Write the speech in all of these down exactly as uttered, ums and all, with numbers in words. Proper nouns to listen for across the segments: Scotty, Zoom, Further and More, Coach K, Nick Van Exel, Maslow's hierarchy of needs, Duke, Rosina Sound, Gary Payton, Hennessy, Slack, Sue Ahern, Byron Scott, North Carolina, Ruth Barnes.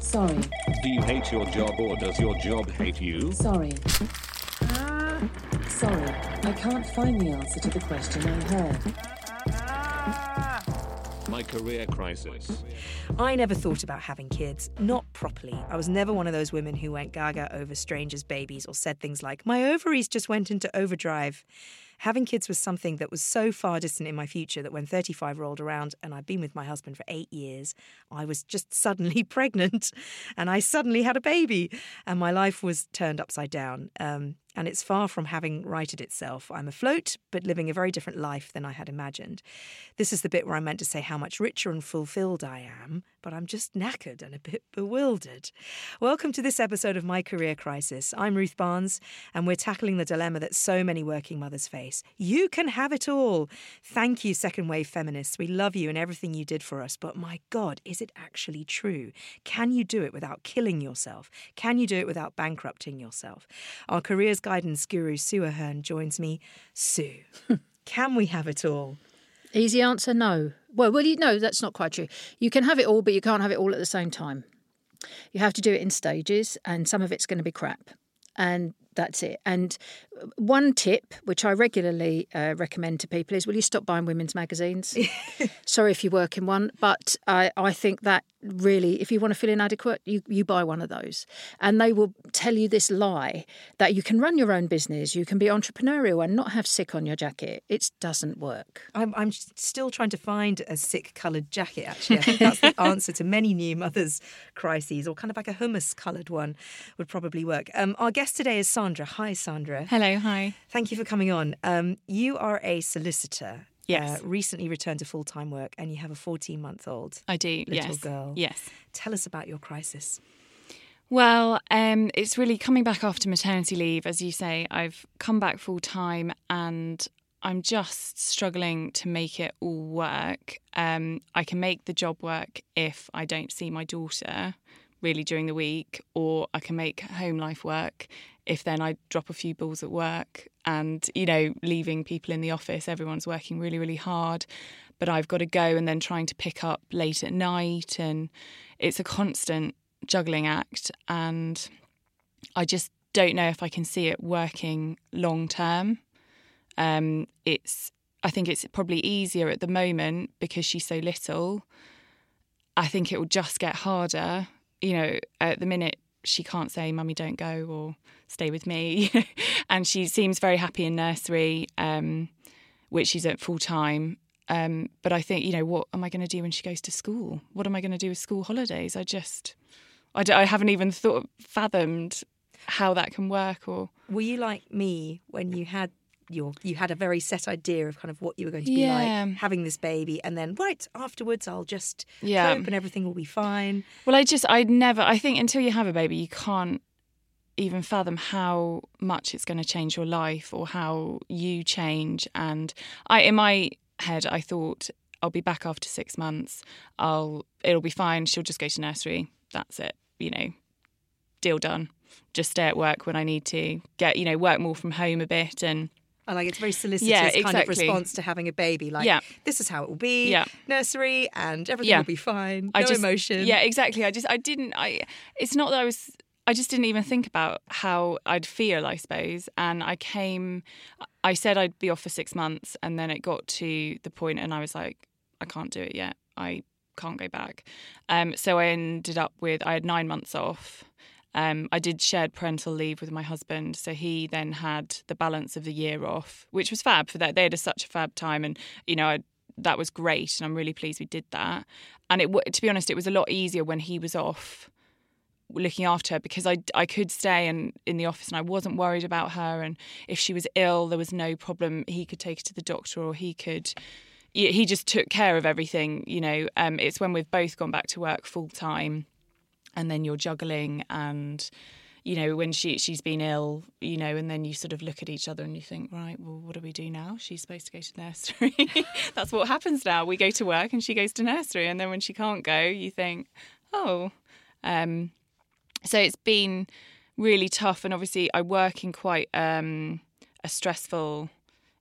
sorry. Do you hate your job or does your job hate you? Sorry. Ah, sorry. I can't find the answer to the question I heard. My career crisis. I never thought about having kids, not properly. I was never one of those women who went gaga over strangers' babies or said things like, my ovaries just went into overdrive. Having kids was something that was so far distant in my future that when thirty-five rolled around and I'd been with my husband for eight years, I was just suddenly pregnant and I suddenly had a baby and my life was turned upside down. Um, and it's far from having righted itself. I'm afloat, but living a very different life than I had imagined. This is the bit where I'm meant to say how much richer and fulfilled I am, but I'm just knackered and a bit bewildered. Welcome to this episode of My Career Crisis. I'm Ruth Barnes and we're tackling the dilemma that so many working mothers face. You can have it all. Thank you, second wave feminists. We love you and everything you did for us. But my God, is it actually true? Can you do it without killing yourself? Can you do it without bankrupting yourself? Our careers guidance guru, Sue Ahern, joins me. Sue, can we have it all? Easy answer, no. Well, well, you, no, that's not quite true. You can have it all, but you can't have it all at the same time. You have to do it in stages, and some of it's going to be crap. And that's it. And one tip, which I regularly uh, recommend to people, is will you stop buying women's magazines? Sorry if you work in one, but I, I think that really, if you want to feel inadequate, you, you buy one of those. And they will tell you this lie that you can run your own business, you can be entrepreneurial and not have sick on your jacket. It doesn't work. I'm, I'm still trying to find a sick coloured jacket, actually. I think that's the answer to many new mothers' crises, or kind of like a hummus coloured one would probably work. Um, our guest today is Sandra. Sandra. Hi, Sandra. Hello, hi. Thank you for coming on. Um, you are a solicitor. Yes. Uh, recently returned to full-time work and you have a fourteen-month-old. I do, little yes. girl. Yes. Tell us about your crisis. Well, um, it's really coming back after maternity leave. As you say, I've come back full-time and I'm just struggling to make it all work. Um, I can make the job work if I don't see my daughter really during the week, or I can make home life work if then I drop a few balls at work and, you know, leaving people in the office. Everyone's working really, really hard, but I've got to go and then trying to pick up late at night, and it's a constant juggling act, and I just don't know if I can see it working long term. Um, it's I think it's probably easier at the moment because she's so little. I think it will just get harder. You know, at the minute, she can't say, Mummy, don't go or stay with me. And she seems very happy in nursery, um, which she's at full time. Um, but I think, you know, what am I going to do when she goes to school? What am I going to do with school holidays? I just, I, d- I haven't even thought, fathomed how that can work. Or were you like me when you had your, you had a very set idea of kind of what you were going to be yeah. like having this baby, and then right afterwards I'll just yeah. cope and everything will be fine? Well, I just, I never, I think until you have a baby you can't even fathom how much it's going to change your life or how you change. And I, in my head I thought, I'll be back after six months, I'll, it'll be fine, she'll just go to nursery, that's it, you know, deal done. Just stay at work when I need to, get, you know, work more from home a bit and I like it's very solicitous yeah, exactly. kind of response to having a baby. Like, yeah. this is how it will be, yeah. nursery, and everything yeah. will be fine. I no just, emotion. Yeah, exactly. I just, I didn't, I, it's not that I was, I just didn't even think about how I'd feel, I suppose. And I came, I said I'd be off for six months and then it got to the point and I was like, I can't do it yet. I can't go back. Um, so I ended up with, I had nine months off. Um, I did shared parental leave with my husband, so he then had the balance of the year off, which was fab for that. They had a, such a fab time, and you know I, that was great, and I'm really pleased we did that. And it, to be honest, it was a lot easier when he was off looking after her because I, I could stay in, in the office and I wasn't worried about her. And if she was ill, there was no problem. He could take her to the doctor, or he could. He just took care of everything. You know, um, it's when we've both gone back to work full time. And then you're juggling and, you know, when she, she's been ill, you know, and then you sort of look at each other and you think, right, well, what do we do now? She's supposed to go to nursery. That's what happens now. We go to work and she goes to nursery. And then when she can't go, you think, oh. Um, so it's been really tough. And obviously I work in quite um, a stressful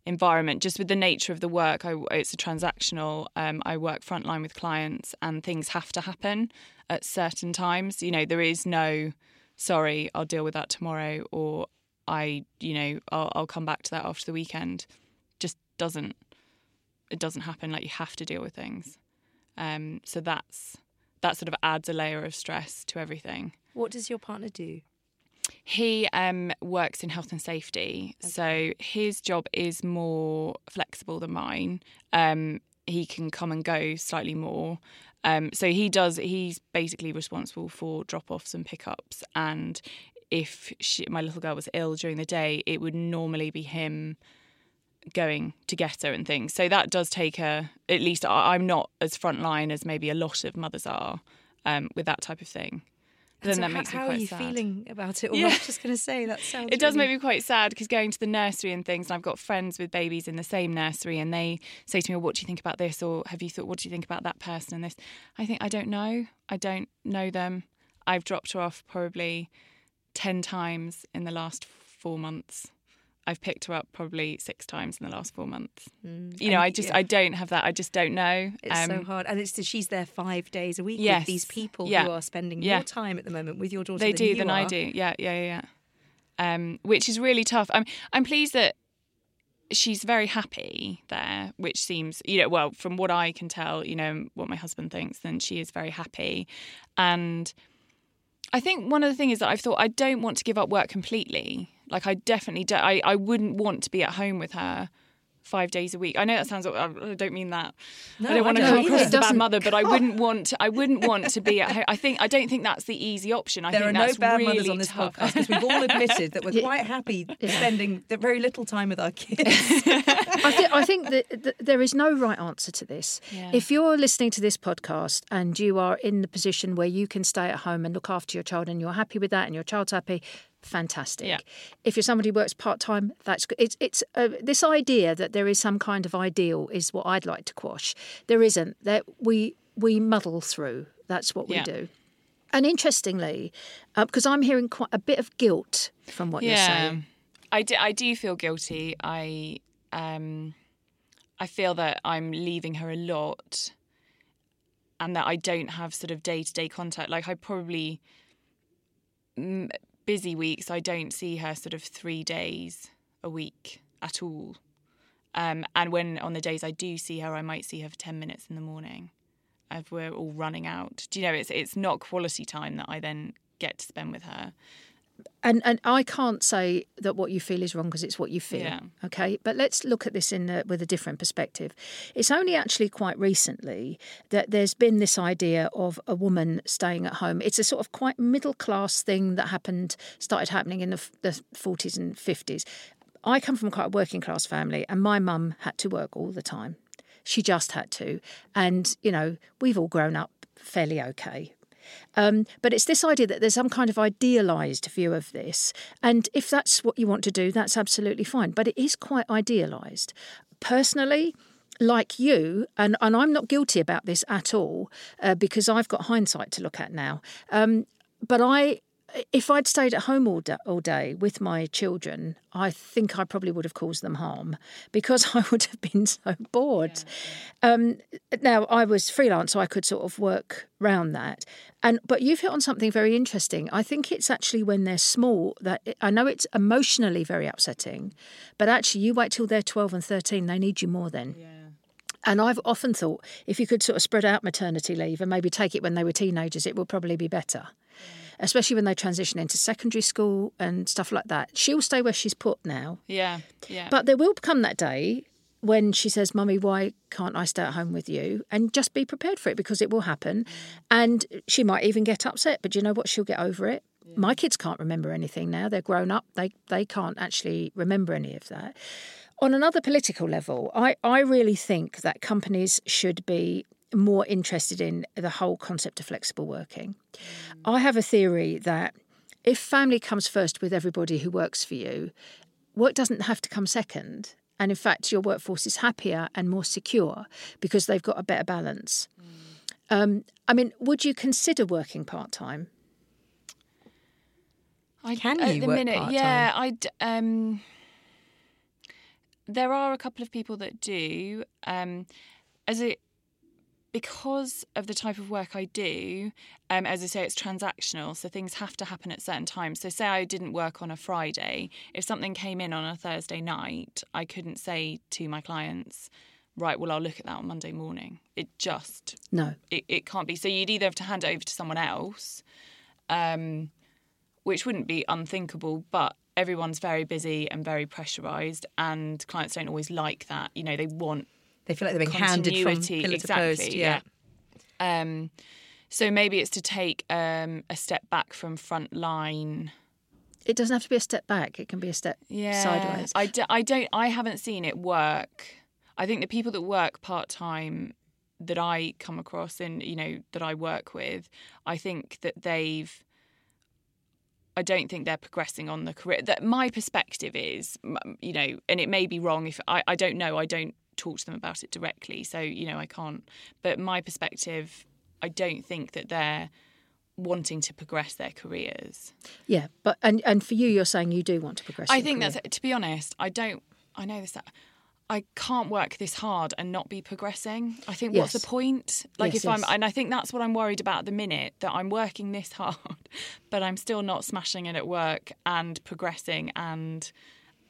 environment just with the nature of the work. I, it's a transactional. Um, I work frontline with clients and things have to happen at certain times. You know, there is no, sorry, I'll deal with that tomorrow, or I, you know, I'll, I'll come back to that after the weekend. Just doesn't, it doesn't happen. Like you have to deal with things. Um, so that's, that sort of adds a layer of stress to everything. What does your partner do? He um, works in health and safety, okay. So his job is more flexible than mine. Um, he can come and go slightly more. Um, so he does. He's basically responsible for drop-offs and pickups. And if she, my little girl was ill during the day, it would normally be him going to get her and things. So that does take a. At least I'm not as frontline as maybe a lot of mothers are um, with that type of thing. Then so that makes how, me quite how are you sad. Feeling about it? Or yeah. I was just going to say that sounds. It does really... make me quite sad because going to the nursery and things, and I've got friends with babies in the same nursery, and they say to me, well, "What do you think about this?" Or "Have you thought? What do you think about that person?" And this, I think I don't know. I don't know them. I've dropped her off probably ten times in the last four months. I've picked her up probably six times in the last four months. Mm. You know, and, I just, yeah. I don't have that. I just don't know. It's um, so hard. And it's she's there five days a week yes, with these people yeah, who are spending yeah. more time at the moment with your daughter they than do, you than are. I do. Yeah, yeah, yeah. Um, which is really tough. I'm, I'm pleased that she's very happy there, which seems, you know, well, from what I can tell, you know, what my husband thinks, then she is very happy. And I think one of the things is that I've thought, I don't want to give up work completely. Like, I definitely don't. I, I wouldn't want to be at home with her five days a week. I know that sounds... I don't mean that. No, I don't want I don't to come across as a bad mother, but I wouldn't want to, I wouldn't want to be at home. I think I don't think that's the easy option. I there think that's really There are no bad really mothers on this tough. Podcast because we've all admitted that we're quite happy yeah. spending very little time with our kids. I, th- I think that, that there is no right answer to this. Yeah. If you're listening to this podcast and you are in the position where you can stay at home and look after your child and you're happy with that and your child's happy... fantastic. Yeah. If you're somebody who works part-time, that's good. It's, it's uh, this idea that there is some kind of ideal is what I'd like to quash. There isn't. That we we muddle through. That's what we yeah. do. And interestingly, uh, because I'm hearing quite a bit of guilt from what yeah. you're saying. I do, I do feel guilty. I um, I feel that I'm leaving her a lot and that I don't have sort of day-to-day contact. Like, I probably... M- busy weeks I don't see her sort of three days a week at all, um, and when on the days I do see her I might see her for ten minutes in the morning if we're all running out. Do you know, it's it's not quality time that I then get to spend with her. And and I can't say that what you feel is wrong because it's what you feel, yeah. okay? But let's look at this in a, with a different perspective. It's only actually quite recently that there's been this idea of a woman staying at home. It's a sort of quite middle-class thing that happened, started happening in the, the forties and fifties. I come from quite a working-class family, and my mum had to work all the time. She just had to. And, you know, we've all grown up fairly okay. Um, but it's this idea that there's some kind of idealised view of this. And if that's what you want to do, that's absolutely fine. But it is quite idealised. Personally, like you, and, and I'm not guilty about this at all, uh, because I've got hindsight to look at now, um, but I if I'd stayed at home all day, all day with my children, I think I probably would have caused them harm because I would have been so bored. Yeah. Um, now, I was freelance, so I could sort of work around that. And but you've hit on something very interesting. I think it's actually when they're small that it, I know it's emotionally very upsetting, but actually you wait till they're twelve and thirteen, they need you more then. Yeah. And I've often thought if you could sort of spread out maternity leave and maybe take it when they were teenagers, it would probably be better, especially when they transition into secondary school and stuff like that. She'll stay where she's put now. Yeah, yeah. But there will come that day when she says, Mummy, why can't I stay at home with you? And just be prepared for it because it will happen. And she might even get upset, but do you know what? She'll get over it. Yeah. My kids can't remember anything now. They're grown up. They, they can't actually remember any of that. On another political level, I, I really think that companies should be more interested in the whole concept of flexible working. Mm. I have a theory that if family comes first with everybody who works for you, work doesn't have to come second. And in fact, your workforce is happier and more secure because they've got a better balance. Mm. Um, I mean, would you consider working part-time? I, Can you work minute, part-time? Yeah, I... Um... There are a couple of people that do, um, as a because of the type of work I do. Um, as I say, it's transactional, so things have to happen at certain times. So, say I didn't work on a Friday, if something came in on a Thursday night, I couldn't say to my clients, "Right, well, I'll look at that on Monday morning." It just no, it it can't be. So you'd either have to hand it over to someone else, um, which wouldn't be unthinkable, but. Everyone's very busy and very pressurised, and clients don't always like that. You know, they want they feel like they're being handed from pillar to post. Yeah. yeah. Um, so maybe it's to take um, a step back from front line. It doesn't have to be a step back. It can be a step yeah. sideways. I, d- I don't. I haven't seen it work. I think the people that work part time that I come across and you know that I work with, I think that they've. I don't think they're progressing on the career. That my perspective is, you know, and it may be wrong if I, I don't know. I don't talk to them about it directly. So, you know, I can't. But my perspective, I don't think that they're wanting to progress their careers. Yeah. But and, and for you, you're saying you do want to progress. I think that's, to be honest, I don't. I know this. I can't work this hard and not be progressing. I think yes. What's the point? Like yes, if yes. I'm, and I think that's what I'm worried about at the minute, that I'm working this hard, but I'm still not smashing it at work and progressing and,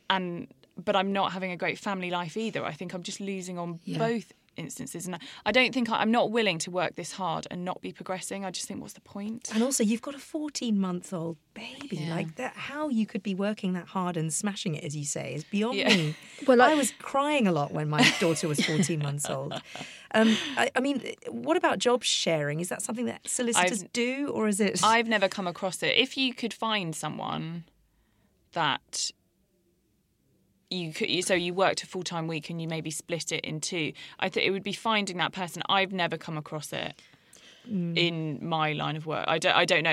and, but I'm not having a great family life either. I think I'm just losing on yeah. both instances. And I don't think I, I'm not willing to work this hard and not be progressing. I just think, what's the point? And also you've got a fourteen month old baby yeah. like that. How you could be working that hard and smashing it, as you say, is beyond yeah. me. Well, I was crying a lot when my daughter was fourteen months old. Um, I, I mean, what about job sharing? Is that something that solicitors I've, do or is it? I've never come across it. If you could find someone that... You could, so you worked a full-time week and you maybe split it in two. I think it would be finding that person. I've never come across it mm. in my line of work. I don't, I don't know.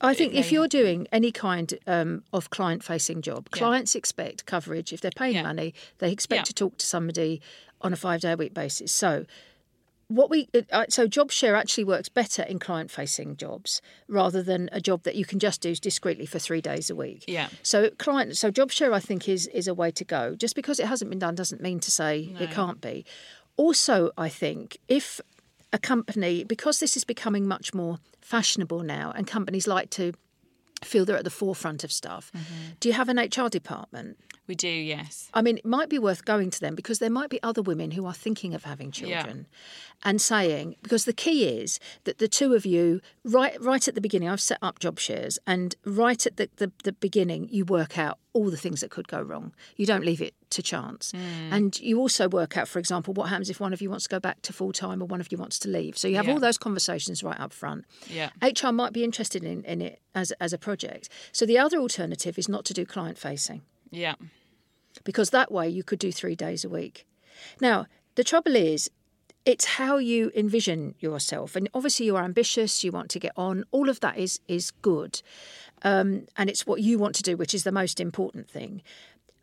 I think if you're doing any kind um, of client-facing job, yeah. clients expect coverage. If they're paying yeah. money, they expect yeah. to talk to somebody on a five-day-a-week basis. So... What we so job share actually works better in client-facing jobs rather than a job that you can just do discreetly for three days a week. Yeah. So client, so job share I think is is a way to go. Just because it hasn't been done doesn't mean to say no. it can't be. Also, I think if a company, because this is becoming much more fashionable now, and companies like to feel they're at the forefront of stuff. Mm-hmm. Do you have an H R department? We do, yes. I mean, it might be worth going to them because there might be other women who are thinking of having children yeah. and saying, because the key is that the two of you, right right at the beginning, I've set up job shares, and right at the, the, the beginning, you work out all the things that could go wrong. You don't leave it to chance. Mm. And you also work out, for example, what happens if one of you wants to go back to full-time or one of you wants to leave. So you have yeah. all those conversations right up front. Yeah. H R might be interested in, in it as, as a project. So the other alternative is not to do client-facing. Yeah. Because that way you could do three days a week. Now, the trouble is, it's how you envision yourself. And obviously you're ambitious, you want to get on. All of that is is good. Um, and it's what you want to do, which is the most important thing.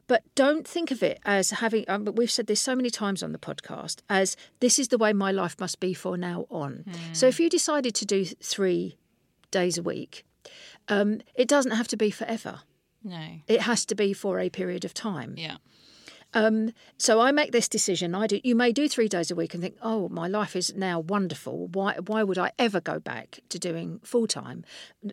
But don't think of it as having, um, but we've said this so many times on the podcast, as this is the way my life must be for now on. Mm. So if you decided to do three days a week, Um, it doesn't have to be forever. No. It has to be for a period of time. Yeah. Um, so I make this decision. I do. You may do three days a week and think, oh, my life is now wonderful. Why Why would I ever go back to doing full-time?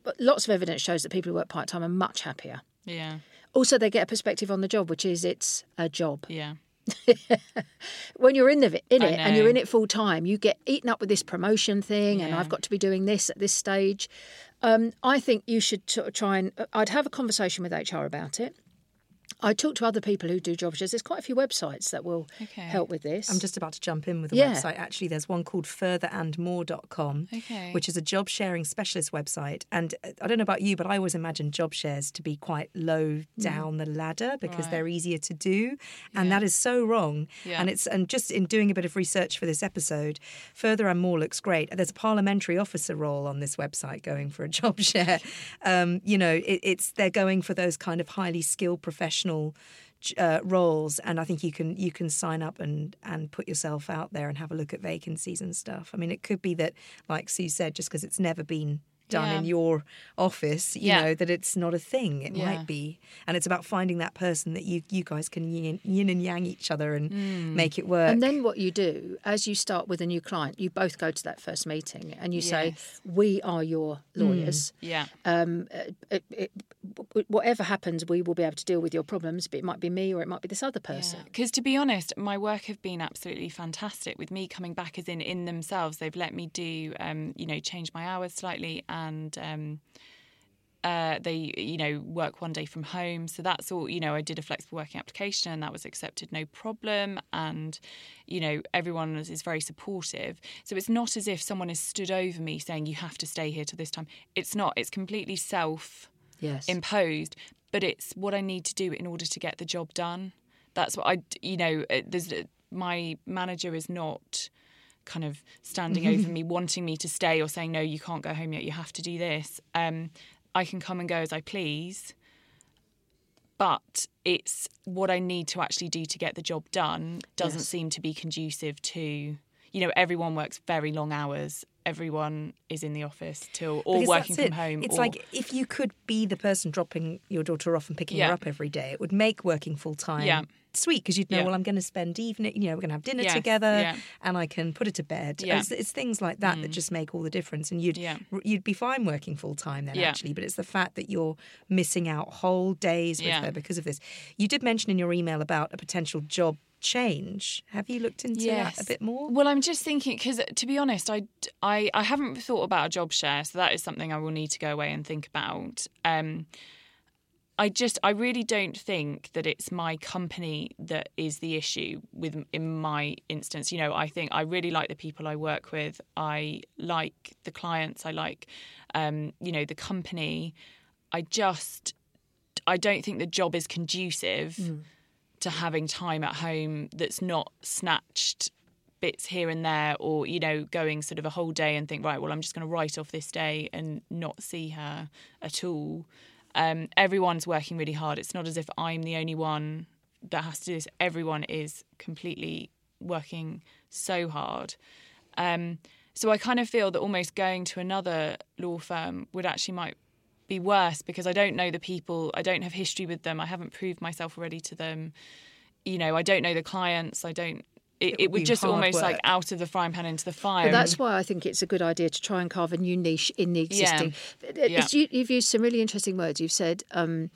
But lots of evidence shows that people who work part-time are much happier. Yeah. Also, they get a perspective on the job, which is it's a job. Yeah. When you're in the in it and you're in it full time, you get eaten up with this promotion thing, yeah. and I've got to be doing this at this stage. Um, I think you should t- try and I'd have a conversation with H R about it. I talk to other people who do job shares. There's quite a few websites that will okay. help with this. I'm just about to jump in with a yeah. website. Actually, there's one called further and more dot com, okay. which is a job sharing specialist website. And I don't know about you, but I always imagine job shares to be quite low down mm. the ladder because right. they're easier to do. And yeah. that is so wrong. Yeah. And it's and just in doing a bit of research for this episode, Further and More looks great. There's a parliamentary officer role on this website going for a job share. Um, you know, it, it's they're going for those kind of highly skilled professionals. Uh, roles, and I think you can you can sign up and and put yourself out there and have a look at vacancies and stuff. I mean, it could be that, like Sue said, just because it's never been done yeah. in your office, you yeah. know, that it's not a thing. It yeah. might be, and it's about finding that person that you you guys can yin, yin and yang each other and mm. make it work. And then what you do as you start with a new client, you both go to that first meeting and you yes. say, "We are your lawyers." Mm. Yeah. Um. It, it, whatever happens, we will be able to deal with your problems, but it might be me or it might be this other person. Because yeah. to be honest, my work have been absolutely fantastic with me coming back as in in themselves. They've let me do, um, you know, change my hours slightly and um, uh, they, you know, work one day from home. So that's all, you know, I did a flexible working application and that was accepted, no problem. And, you know, everyone is, is very supportive. So it's not as if someone has stood over me saying, you have to stay here till this time. It's not. It's completely self- Yes. imposed, but it's what I need to do in order to get the job done. That's what I, you know, there's my manager is not kind of standing over me, wanting me to stay or saying, no, you can't go home yet, you have to do this. Um, I can come and go as I please, but it's what I need to actually do to get the job done doesn't yes. seem to be conducive to, you know, everyone works very long hours. Everyone is in the office till or because working from home. It's or, like if you could be the person dropping your daughter off and picking yeah. her up every day, it would make working full time yeah. sweet because you'd know, yeah. well, I'm going to spend evening, you know, we're going to have dinner yes. together yeah. and I can put her to bed. Yeah. It's, it's things like that mm. that just make all the difference. And you'd yeah. you'd be fine working full time then yeah. actually, but it's the fact that you're missing out whole days with yeah. her because of this. You did mention in your email about a potential job change. Have you looked into yes. that a bit more? Well, I'm just thinking because, to be honest, I, I, I haven't thought about a job share, so that is something I will need to go away and think about. Um, I just, I really don't think that it's my company that is the issue with, in my instance. You know, I think I really like the people I work with. I like the clients. I like, um, you know, the company. I just, I don't think the job is conducive mm. to having time at home that's not snatched bits here and there or, you know, going sort of a whole day and think, right, well, I'm just going to write off this day and not see her at all. Um, everyone's working really hard. It's not as if I'm the only one that has to do this. Everyone is completely working so hard. Um, so I kind of feel that almost going to another law firm would actually might be worse because I don't know the people, I don't have history with them, I haven't proved myself already to them, you know, I don't know the clients, I don't, it, it, it would just almost work. Like out of the frying pan into the fire. But that's why I think it's a good idea to try and carve a new niche in the existing. Yeah. Yeah. You, you've used some really interesting words. You've said, um,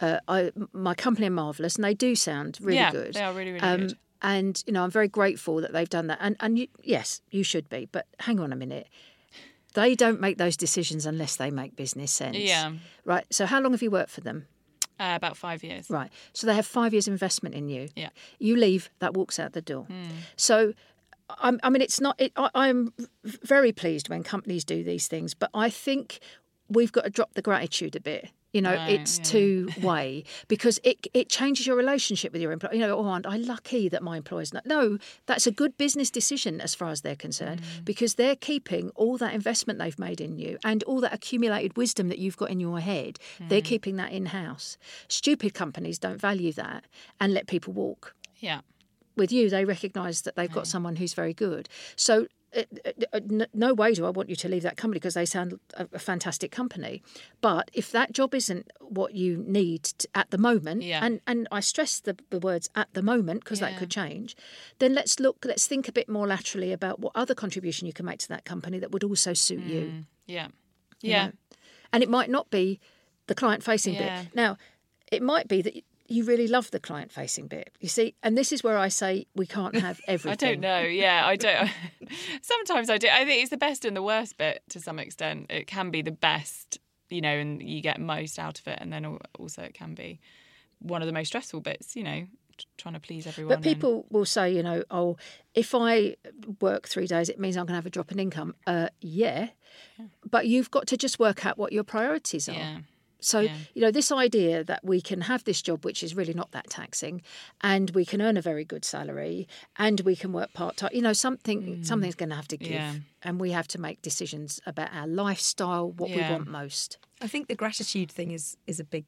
uh, I, my company are marvellous and they do sound really yeah, good. Yeah, they are really, really um, good. And, you know, I'm very grateful that they've done that. And, and you, yes, you should be, but hang on a minute. They don't make those decisions unless they make business sense. Yeah. Right. So how long have you worked for them? Uh, about five years. Right. So they have five years investment in you. Yeah. You leave, that walks out the door. Mm. So, I'm, I mean, it's not... It, I, I'm very pleased when companies do these things, but I think we've got to drop the gratitude a bit. You know, right, it's yeah. two-way because it it changes your relationship with your employer. You know, oh, aren't I lucky that my employer's not? No, that's a good business decision as far as they're concerned mm. because they're keeping all that investment they've made in you and all that accumulated wisdom that you've got in your head. Mm. They're keeping that in-house. Stupid companies don't value that and let people walk. Yeah. With you, they recognise that they've right. got someone who's very good. So no way do I want you to leave that company because they sound a fantastic company. But if that job isn't what you need to, at the moment, yeah. and, and I stress the, the words at the moment because yeah. that could change, then let's look, let's think a bit more laterally about what other contribution you can make to that company that would also suit mm. you. Yeah. Yeah. You know? And it might not be the client-facing yeah. bit. Now, it might be that you really love the client-facing bit, you see. And this is where I say we can't have everything. I don't know. Yeah, I don't. Sometimes I do. I think it's the best and the worst bit to some extent. It can be the best, you know, and you get most out of it. And then also it can be one of the most stressful bits, you know, trying to please everyone. But people and... will say, you know, oh, if I work three days, it means I'm going to have a drop in income. Uh, yeah. yeah. But you've got to just work out what your priorities are. Yeah. So, yeah. you know, this idea that we can have this job, which is really not that taxing, and we can earn a very good salary, and we can work part-time, you know, something mm. something's going to have to give. Yeah. And we have to make decisions about our lifestyle, what yeah. we want most. I think the gratitude thing is is a big,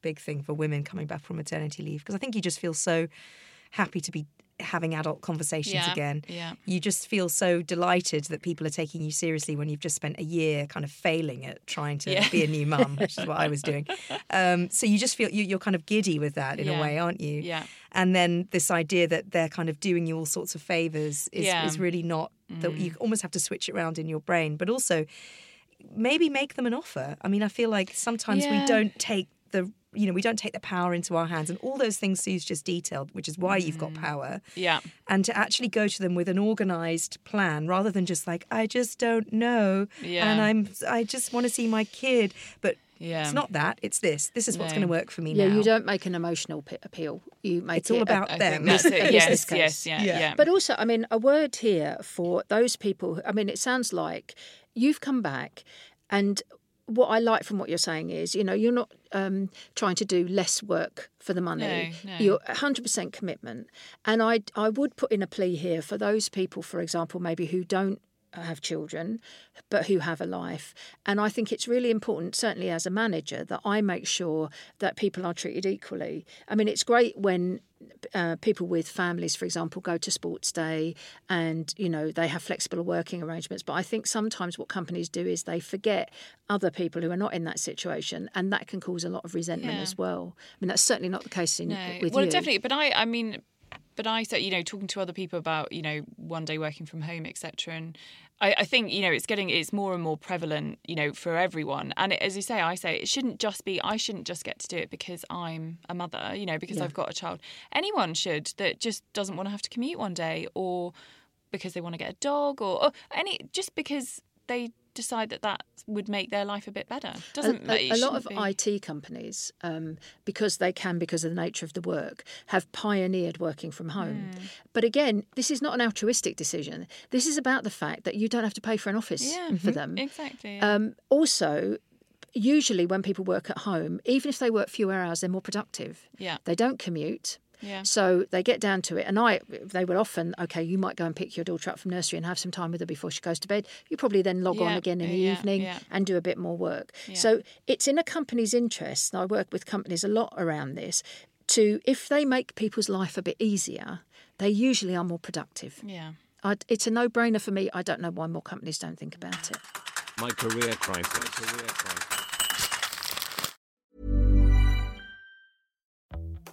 big thing for women coming back from maternity leave, because I think you just feel so happy to be having adult conversations yeah. again. Yeah. You just feel so delighted that people are taking you seriously when you've just spent a year kind of failing at trying to yeah. be a new mum, which is what I was doing. Um, so you just feel you, you're kind of giddy with that in yeah. a way, aren't you? Yeah. And then this idea that they're kind of doing you all sorts of favours is, yeah. is really not... Mm. The, you almost have to switch it around in your brain. But also, maybe make them an offer. I mean, I feel like sometimes yeah. we don't take the... You know, we don't take the power into our hands, and all those things Sue's just detailed, which is why you've got power. Yeah. And to actually go to them with an organised plan rather than just like, I just don't know. Yeah. And I'm, I just want to see my kid. But yeah. it's not that. It's this. This is what's no. going to work for me yeah, now. Yeah, you don't make an emotional p- appeal. You make It's it all about a, them. That's it. Yes, yes, yeah, yeah. yeah. But also, I mean, a word here for those people. Who, I mean, it sounds like you've come back and... What I like from what you're saying is, you know, you're not um, trying to do less work for the money. No, no. You're one hundred percent commitment. And I, I would put in a plea here for those people, for example, maybe who don't have children, but who have a life. And I think it's really important, certainly as a manager, that I make sure that people are treated equally. I mean, it's great when... Uh, people with families, for example, go to sports day and, you know, they have flexible working arrangements. But I think sometimes what companies do is they forget other people who are not in that situation, and that can cause a lot of resentment yeah. as well. I mean, that's certainly not the case in, no. with well, you. Well, definitely. But I, I mean, but I, you know, talking to other people about, you know, one day working from home, et cetera, and I, I think, you know, it's getting, it's more and more prevalent, you know, for everyone. And it, as you say, I say, it shouldn't just be, I shouldn't just get to do it because I'm a mother, you know, because yeah. I've got a child. Anyone should that just doesn't want to have to commute one day, or because they want to get a dog, or, or any, just because they decide that that would make their life a bit better. Doesn't a, a, a lot of be. I T companies, um, because they can, because of the nature of the work, have pioneered working from home. Mm. But again, this is not an altruistic decision. This is about the fact that you don't have to pay for an office yeah, for them. Exactly. Yeah. Um, also, usually when people work at home, even if they work fewer hours, they're more productive. Yeah. They don't commute. Yeah. So they get down to it, and I they will often, okay, you might go and pick your daughter up from nursery and have some time with her before she goes to bed. You probably then log yeah, on again in the yeah, evening yeah. and do a bit more work. Yeah. So it's in a company's interest, and I work with companies a lot around this, to if they make people's life a bit easier, they usually are more productive. Yeah, I, it's a no-brainer for me. I don't know why more companies don't think about it. My career crisis. My career crisis.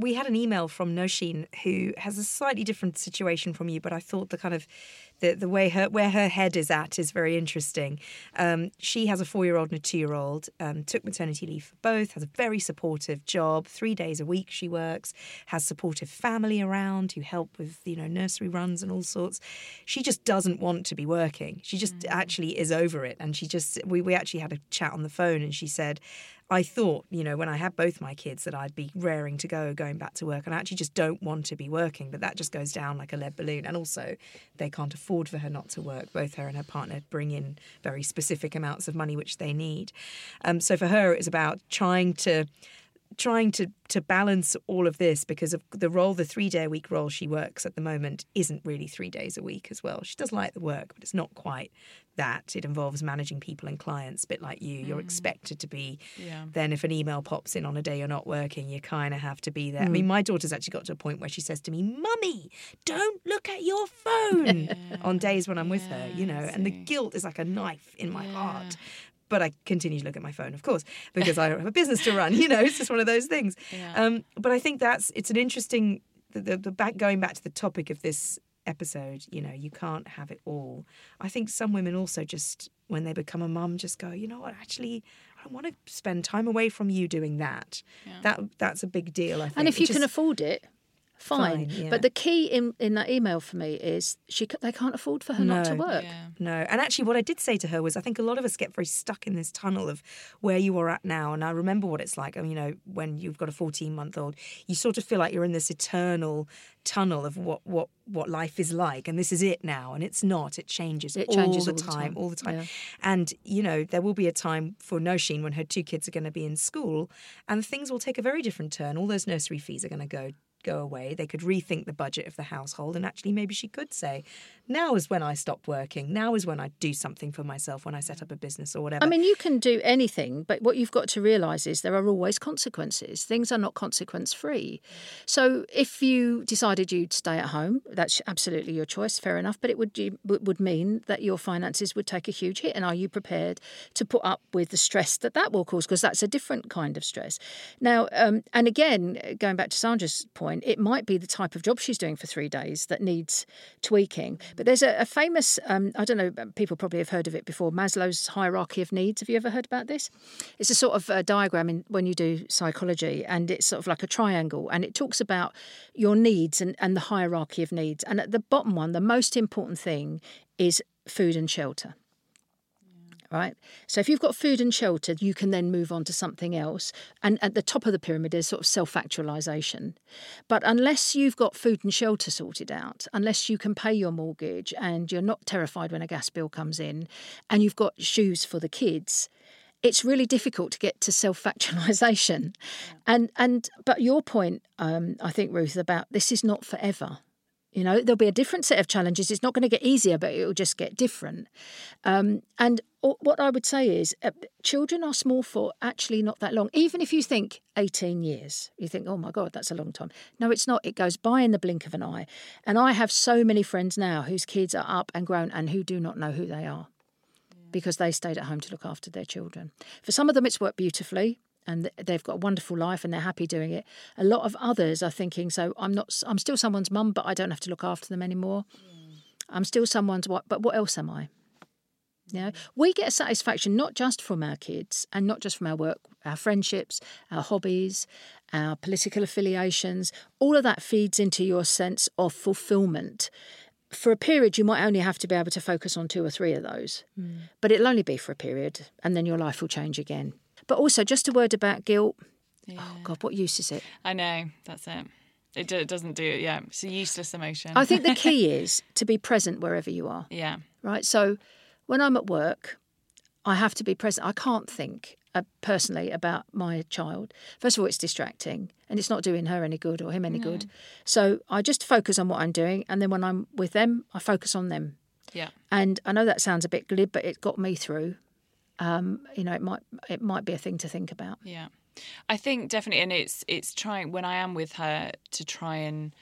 We had an email from Nosheen, who has a slightly different situation from you, but I thought the kind of the, the way her where her head is at is very interesting. Um, she has a four-year-old and a two-year-old, um, took maternity leave for both, has a very supportive job, three days a week she works, has supportive family around who help with, you know, nursery runs and all sorts. She just doesn't want to be working. She just mm. actually is over it. And she just, we, we actually had a chat on the phone and she said, I thought, you know, when I had both my kids that I'd be raring to go, going back to work. And I actually just don't want to be working. But that just goes down like a lead balloon. And also, they can't afford for her not to work. Both her and her partner bring in very specific amounts of money, which they need. Um, so for her, it's about trying to... trying to, to balance all of this, because of the role, the three-day-a-week role she works at the moment isn't really three days a week as well. She does like the work, but it's not quite that. It involves managing people and clients, a bit like you. You're mm. expected to be. Yeah. Then if an email pops in on a day you're not working, you kind of have to be there. Mm. I mean, my daughter's actually got to a point where she says to me, Mummy, don't look at your phone yeah. on days when I'm with yeah, her, you know. And the guilt is like a knife in my yeah. heart. But I continue to look at my phone, of course, because I don't have a business to run. You know, it's just one of those things. Yeah. Um, but I think that's it's an interesting the, the, the back going back to the topic of this episode. You know, you can't have it all. I think some women also just when they become a mum, just go, you know what, actually, I don't want to spend time away from you doing that. Yeah. That that's a big deal. I think. And if you just, can afford it. Fine, Fine yeah. But the key in, in that email for me is she they can't afford for her no, not to work. Yeah. No, and actually what I did say to her was I think a lot of us get very stuck in this tunnel of where you are at now, and I remember what it's like, I mean, you know, when you've got a fourteen-month-old, you sort of feel like you're in this eternal tunnel of what, what, what life is like, and this is it now, and it's not. It changes, it all, changes the all the time, time. All the time. Yeah. And, you know, there will be a time for Nosheen when her two kids are going to be in school, and things will take a very different turn. All those nursery fees are going to go go away. They could rethink the budget of the household, and actually maybe she could say, now is when I stop working, now is when I do something for myself, when I set up a business or whatever. I mean, you can do anything, but what you've got to realise is there are always consequences. Things are not consequence free. So if you decided you'd stay at home, that's absolutely your choice, fair enough, but it would it would mean that your finances would take a huge hit, and are you prepared to put up with the stress that that will cause, because that's a different kind of stress. Now, um, and again, going back to Sandra's point, it might be the type of job she's doing for three days that needs tweaking. But there's a, a famous, um, I don't know, people probably have heard of it before, Maslow's hierarchy of needs. Have you ever heard about this? It's a sort of a diagram in, when you do psychology, and it's sort of like a triangle, and it talks about your needs and, and the hierarchy of needs. And at the bottom one, the most important thing is food and shelter. Right. So if you've got food and shelter, you can then move on to something else. And at the top of the pyramid is sort of self-actualisation. But unless you've got food and shelter sorted out, unless you can pay your mortgage and you're not terrified when a gas bill comes in and you've got shoes for the kids, it's really difficult to get to self-actualisation. And, and but your point, um, I think, Ruth, about this is not forever. You know, there'll be a different set of challenges. It's not going to get easier, but it'll just get different. Um, and what I would say is uh, children are small for actually not that long. Even if you think eighteen years, you think, oh, my God, that's a long time. No, it's not. It goes by in the blink of an eye. And I have so many friends now whose kids are up and grown and who do not know who they are yeah. because they stayed at home to look after their children. For some of them, it's worked beautifully. And they've got a wonderful life and they're happy doing it. A lot of others are thinking, so I'm not. I'm still someone's mum, but I don't have to look after them anymore. Mm. I'm still someone's wife, but what else am I? You know, we get a satisfaction not just from our kids and not just from our work, our friendships, our hobbies, our political affiliations. All of that feeds into your sense of fulfilment. For a period, you might only have to be able to focus on two or three of those. Mm. But it'll only be for a period, and then your life will change again. But also, just a word about guilt. Yeah. Oh, God, what use is it? I know, that's it. It, do, it doesn't do it, yeah. It's a useless emotion. I think the key is to be present wherever you are. Yeah. Right? So when I'm at work, I have to be present. I can't think. uh, personally about my child. First of all, it's distracting and it's not doing her any good or him any no. good. So I just focus on what I'm doing. And then when I'm with them, I focus on them. Yeah. And I know that sounds a bit glib, but it got me through. Um, you know, it might it might be a thing to think about. Yeah. I think definitely, and it's it's trying, when I am with her, to try and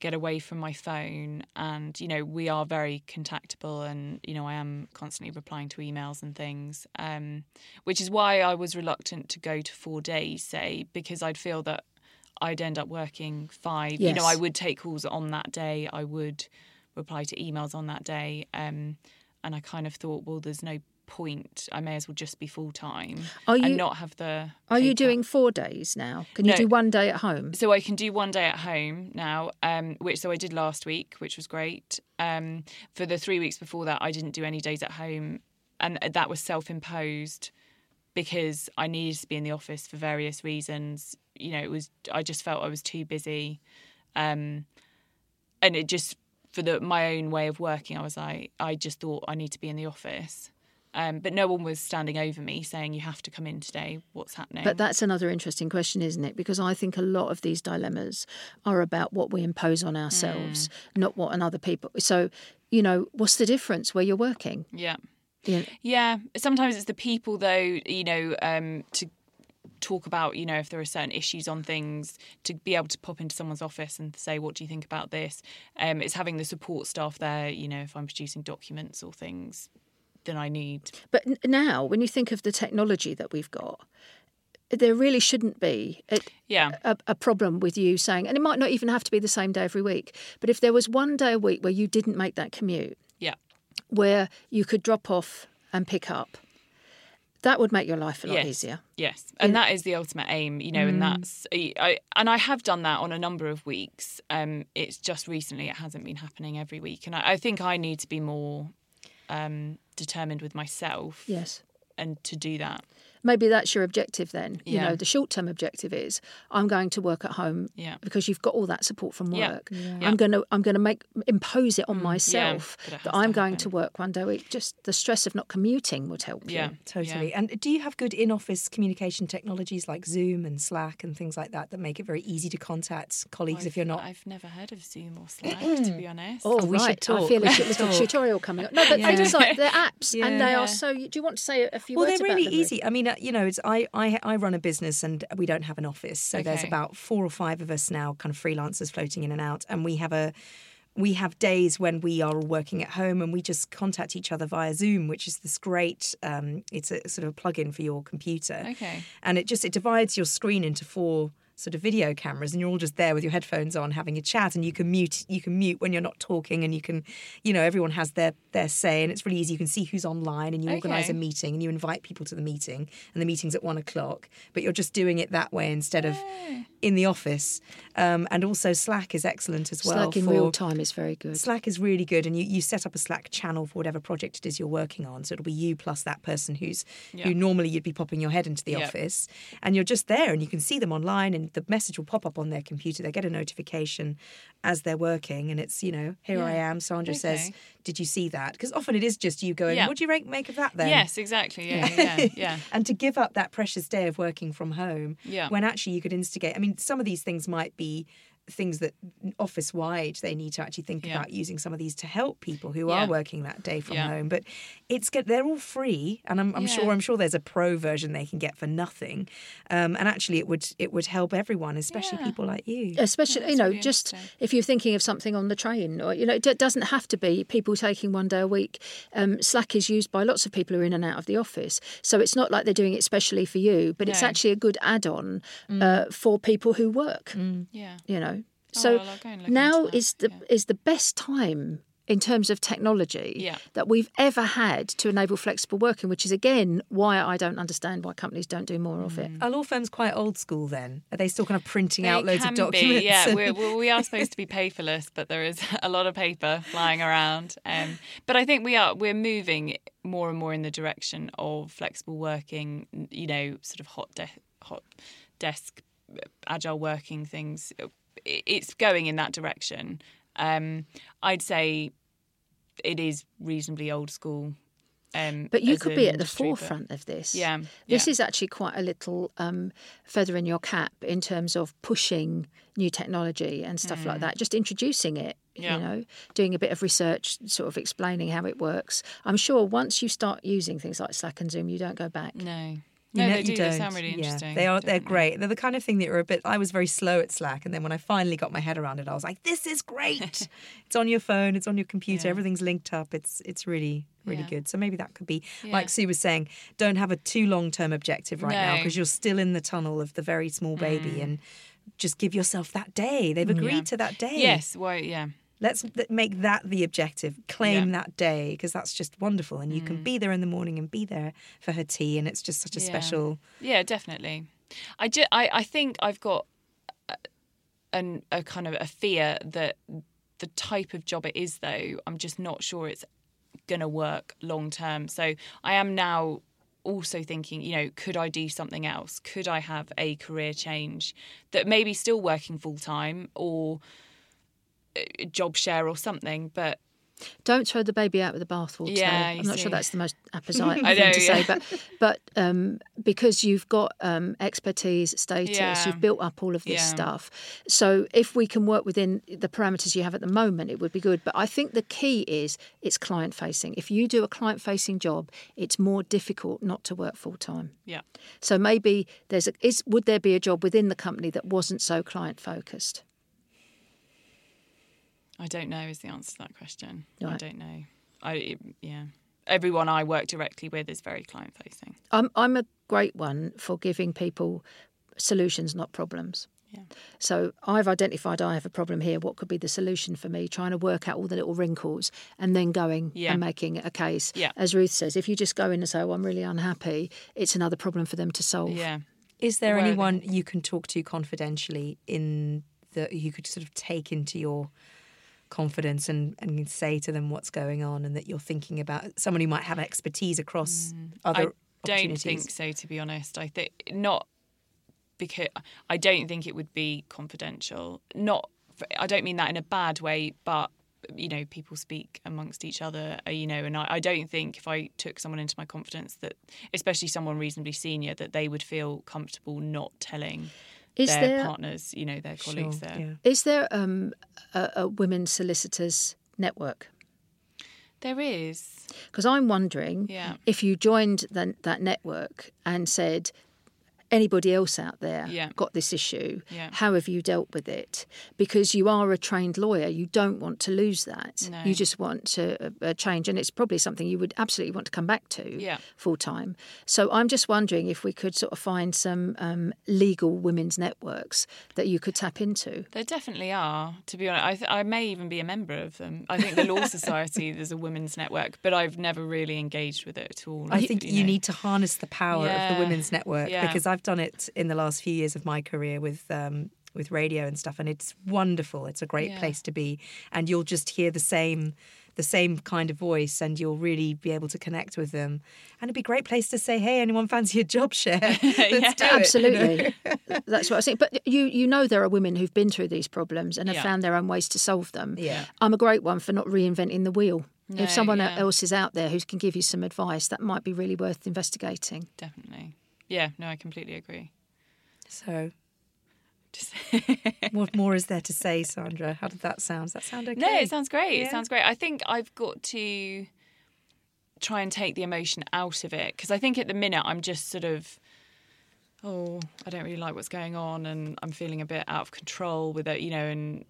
get away from my phone. And, you know, we are very contactable and, you know, I am constantly replying to emails and things, um, which is why I was reluctant to go to four days, say, because I'd feel that I'd end up working five. Yes. You know, I would take calls on that day. I would reply to emails on that day. Um, and I kind of thought, well, there's no point. I may as well just be full time and not have the Are paper. You doing four days now? Can no. you do one day at home? So I can do one day at home now, um, which so I did last week, which was great. Um, for the three weeks before that, I didn't do any days at home, and that was self-imposed because I needed to be in the office for various reasons. You know, it was I just felt I was too busy, um, and it just for the my own way of working. I was like, I just thought I need to be in the office. Um, but no one was standing over me saying, you have to come in today, what's happening? But that's another interesting question, isn't it? Because I think a lot of these dilemmas are about what we impose on ourselves, mm. not what on other people. So, you know, what's the difference where you're working? Yeah. Yeah. yeah. Sometimes it's the people, though, you know, um, to talk about, you know, if there are certain issues on things, to be able to pop into someone's office and say, what do you think about this? Um, it's having the support staff there, you know, if I'm producing documents or things. Than I need. But now, when you think of the technology that we've got, there really shouldn't be a, yeah. a, a problem with you saying, and it might not even have to be the same day every week, but if there was one day a week where you didn't make that commute, yeah, where you could drop off and pick up, that would make your life a lot yes. easier. Yes, and yeah. that is the ultimate aim, you know, mm. and that's, I, and I have done that on a number of weeks. Um, it's just recently it hasn't been happening every week. And I, I think I need to be more... Um, determined with myself, yes, and to do that. Maybe that's your objective then. Yeah. You know, the short-term objective is I'm going to work at home yeah. because you've got all that support from work. Yeah. Yeah. I'm going to I'm going to make impose it on myself yeah, that I'm to going to work one day a week. Just the stress of not commuting would help yeah. you. Totally. Yeah. And do you have good in-office communication technologies like Zoom and Slack and things like that that make it very easy to contact colleagues I've, if you're not? I've never heard of Zoom or Slack, to be honest. Oh, oh we right. should talk. I feel like there's a tutorial coming up. No, but yeah. I just like they're apps yeah. and they are so... Do you want to say a few well, words about really them? Well, they're really easy. I mean, you know, it's I, I I run a business and we don't have an office, so okay. there's about four or five of us now, kind of freelancers floating in and out, and we have a we have days when we are all working at home and we just contact each other via Zoom, which is this great um, it's a sort of a plug-in for your computer, okay, and it just it divides your screen into four sort of video cameras, and you're all just there with your headphones on having a chat, and you can mute you can mute when you're not talking, and you can, you know, everyone has their their say, and it's really easy. You can see who's online, and you okay. organise a meeting, and you invite people to the meeting, and the meeting's at one o'clock, but you're just doing it that way instead of in the office. Um, and also Slack is excellent as well. Slack in for, real time is very good. Slack is really good, and you, you set up a Slack channel for whatever project it is you're working on, so it'll be you plus that person who's yeah. who normally you'd be popping your head into the yeah. office, and you're just there, and you can see them online, and the message will pop up on their computer. They get a notification as they're working, and it's, you know, here yeah. I am. Sandra okay. says, did you see that? Because often it is just you going, yeah. what do you make of that then? Yes, exactly. Yeah, yeah, yeah. And to give up that precious day of working from home yeah. when actually you could instigate. I mean, some of these things might be things that office-wide they need to actually think yeah. about using some of these to help people who yeah. are working that day from yeah. home. But it's good. They're all free, and I'm, I'm yeah. sure I'm sure there's a pro version they can get for nothing. Um, and actually, it would it would help everyone, especially yeah. people like you. Especially, yeah, you know, just if you're thinking of something on the train, or you know, it doesn't have to be people taking one day a week. Um, Slack is used by lots of people who are in and out of the office, so it's not like they're doing it specially for you, but no. it's actually a good add-on mm. uh, for people who work. Mm. Yeah, you know. So oh, well, now is the yeah. is the best time in terms of technology yeah. that we've ever had to enable flexible working, which is, again, why I don't understand why companies don't do more mm. of it. Are law firms quite old school then? Are they still kind of printing they out loads of documents? Be, yeah, and... we're, well, we are supposed to be paperless, but there is a lot of paper flying around. Um, but I think we are we're moving more and more in the direction of flexible working, you know, sort of hot, de- hot desk, agile working things. It's going in that direction. Um, I'd say it is reasonably old school Um, but you could be at the forefront of this. Yeah. This yeah. is actually quite a little um, feather in your cap in terms of pushing new technology and stuff mm. like that, just introducing it, yeah. you know, doing a bit of research, sort of explaining how it works. I'm sure once you start using things like Slack and Zoom, you don't go back. No. No, no, they do. Don't. They sound really interesting. Yeah, they are. They're great. They're the kind of thing that were a bit. I was very slow at Slack, and then when I finally got my head around it, I was like, "This is great! It's on your phone. It's on your computer. Yeah. Everything's linked up. It's it's really really yeah. good." So maybe that could be, yeah. like Sue was saying, don't have a too long term objective right no. now, because you're still in the tunnel of the very small baby, mm. and just give yourself that day. They've agreed yeah. to that day. Yes. Why? Well, yeah. Let's make that the objective, claim yeah. that day, because that's just wonderful. And you mm. can be there in the morning and be there for her tea, and it's just such a yeah. special... Yeah, definitely. I, ju- I, I think I've got a, an, a kind of a fear that the type of job it is, though, I'm just not sure it's going to work long term. So I am now also thinking, you know, could I do something else? Could I have a career change that maybe still working full time, or... job share or something, but don't throw the baby out with the bathwater. Yeah, I'm not see. sure that's the most apposite thing know, to yeah. say, but but um, because you've got um, expertise, status, yeah. you've built up all of this yeah. stuff. So if we can work within the parameters you have at the moment, it would be good. But I think the key is it's client facing. If you do a client facing job, it's more difficult not to work full time. Yeah. So maybe there's a, is would there be a job within the company that wasn't so client focused? I don't know is the answer to that question. Right. I don't know. I yeah. Everyone I work directly with is very client-facing. I'm I'm a great one for giving people solutions, not problems. Yeah. So I've identified I have a problem here. What could be the solution for me? Trying to work out all the little wrinkles and then going yeah. and making a case. Yeah. As Ruth says, if you just go in and say, oh, I'm really unhappy, it's another problem for them to solve. Yeah. Is there Where anyone you can talk to confidentially in that you could sort of take into your... confidence and, and say to them what's going on and that you're thinking about? Someone who might have expertise across mm, other I don't think so, to be honest. I think not, because I don't think it would be confidential. Not, I don't mean that in a bad way, but you know, people speak amongst each other, you know, and I, I don't think if I took someone into my confidence that, especially someone reasonably senior, that they would feel comfortable not telling Is their there, partners, you know, their colleagues sure, there. Yeah. Is there um, a, a women's solicitors network? There is. Because I'm wondering yeah. if you joined the, that network and said, anybody else out there yeah. got this issue, yeah. how have you dealt with it? Because you are a trained lawyer, you don't want to lose that. No. You just want to uh, change, and it's probably something you would absolutely want to come back to yeah. full time. So I'm just wondering if we could sort of find some um, legal women's networks that you could tap into. There definitely are, to be honest. I, th- I may even be a member of them. I think the Law Society, there's a women's network, but I've never really engaged with it at all. I think you, you know. need to harness the power yeah. of the women's network yeah. because I've done it in the last few years of my career with um, with radio and stuff, and it's wonderful. It's a great yeah. place to be, and you'll just hear the same the same kind of voice, and you'll really be able to connect with them. And it'd be a great place to say, "Hey, anyone fancy a job share?" yeah. Absolutely, you know? That's what I was saying. But you you know, there are women who've been through these problems and have yeah. found their own ways to solve them. Yeah, I'm a great one for not reinventing the wheel. No, if someone yeah. else is out there who can give you some advice, that might be really worth investigating. Definitely. Yeah, no, I completely agree. So, just what more is there to say, Sandra? How did that sound? Does that sound okay? No, it sounds great. Yeah. It sounds great. I think I've got to try and take the emotion out of it, because I think at the minute I'm just sort of, oh, I don't really like what's going on, and I'm feeling a bit out of control with it, you know. And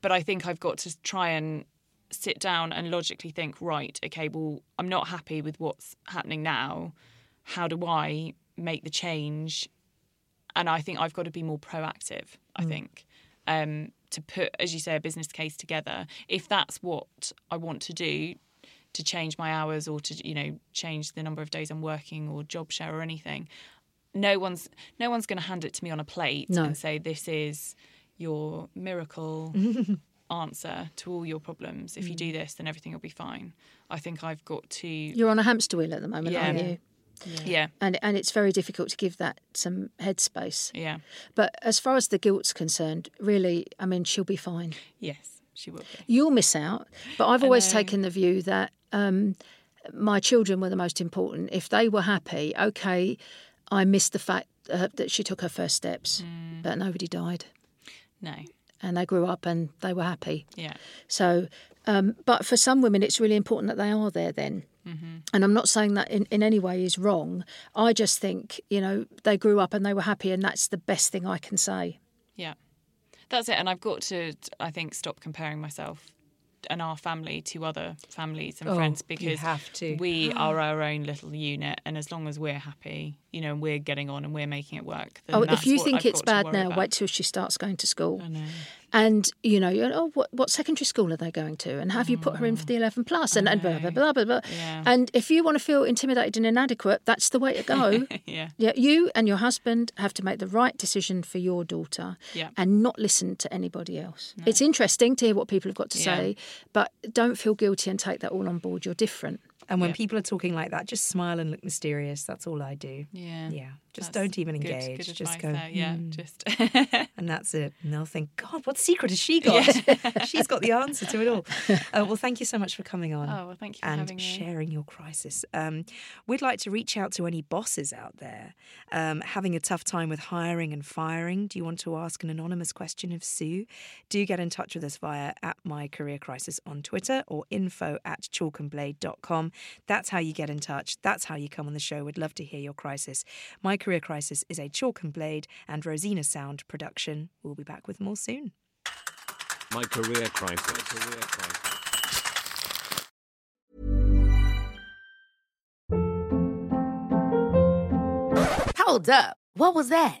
but I think I've got to try and sit down and logically think, right, okay, well, I'm not happy with what's happening now. How do I make the change? And I think I've got to be more proactive, I mm. think, um, to put, as you say, a business case together. If that's what I want to do, to change my hours or to, you know, change the number of days I'm working or job share or anything, no one's no one's going to hand it to me on a plate no. and say, this is your miracle answer to all your problems. If mm. you do this, then everything will be fine. I think I've got to... You're on a hamster wheel at the moment, yeah. aren't you? Yeah. yeah. And and it's very difficult to give that some headspace. Yeah. But as far as the guilt's concerned, really, I mean, she'll be fine. Yes, she will be. You'll miss out. But I've always taken the view that um, my children were the most important. If they were happy, okay, I missed the fact uh, that she took her first steps, mm. but nobody died. No. And they grew up and they were happy. Yeah. So, um, but for some women, it's really important that they are there then. Mm-hmm. And I'm not saying that in, in any way is wrong. I just think, you know, they grew up and they were happy, and that's the best thing I can say. Yeah. That's it. And I've got to, I think, stop comparing myself and our family to other families and oh, friends, because have to. we are our own little unit, and as long as we're happy, you know, and we're getting on and we're making it work, then oh, that's if you think I've it's bad now, about. wait till she starts going to school. I know. And, you know, you're, oh, what, what secondary school are they going to? And have mm. you put her in for the eleven plus? And, and blah, blah, blah, blah, blah. Yeah. And if you want to feel intimidated and inadequate, that's the way to go. yeah. yeah. You and your husband have to make the right decision for your daughter yeah. and not listen to anybody else. No. It's interesting to hear what people have got to yeah. say, but don't feel guilty and take that all on board. You're different. And when yeah. people are talking like that, just smile and look mysterious. That's all I do. Yeah. Yeah. Just that's don't even engage. Good, good just go. There, yeah. Mm. Just. And that's it. And they'll think, God, what secret has she got? Yeah. She's got the answer to it all. Uh, well, thank you so much for coming on. Oh, well, thank you for and having sharing me. Your crisis. Um, we'd like to reach out to any bosses out there um, having a tough time with hiring and firing. Do you want to ask an anonymous question of Sue? Do get in touch with us via at My Career Crisis on Twitter or info at chalk and blade dot com. That's how you get in touch. That's how you come on the show. We'd love to hear your crisis. My Career Crisis is a Chalk and Blade and Rosina Sound production. We'll be back with more soon. My Career Crisis. My Career Crisis. Hold up. What was that?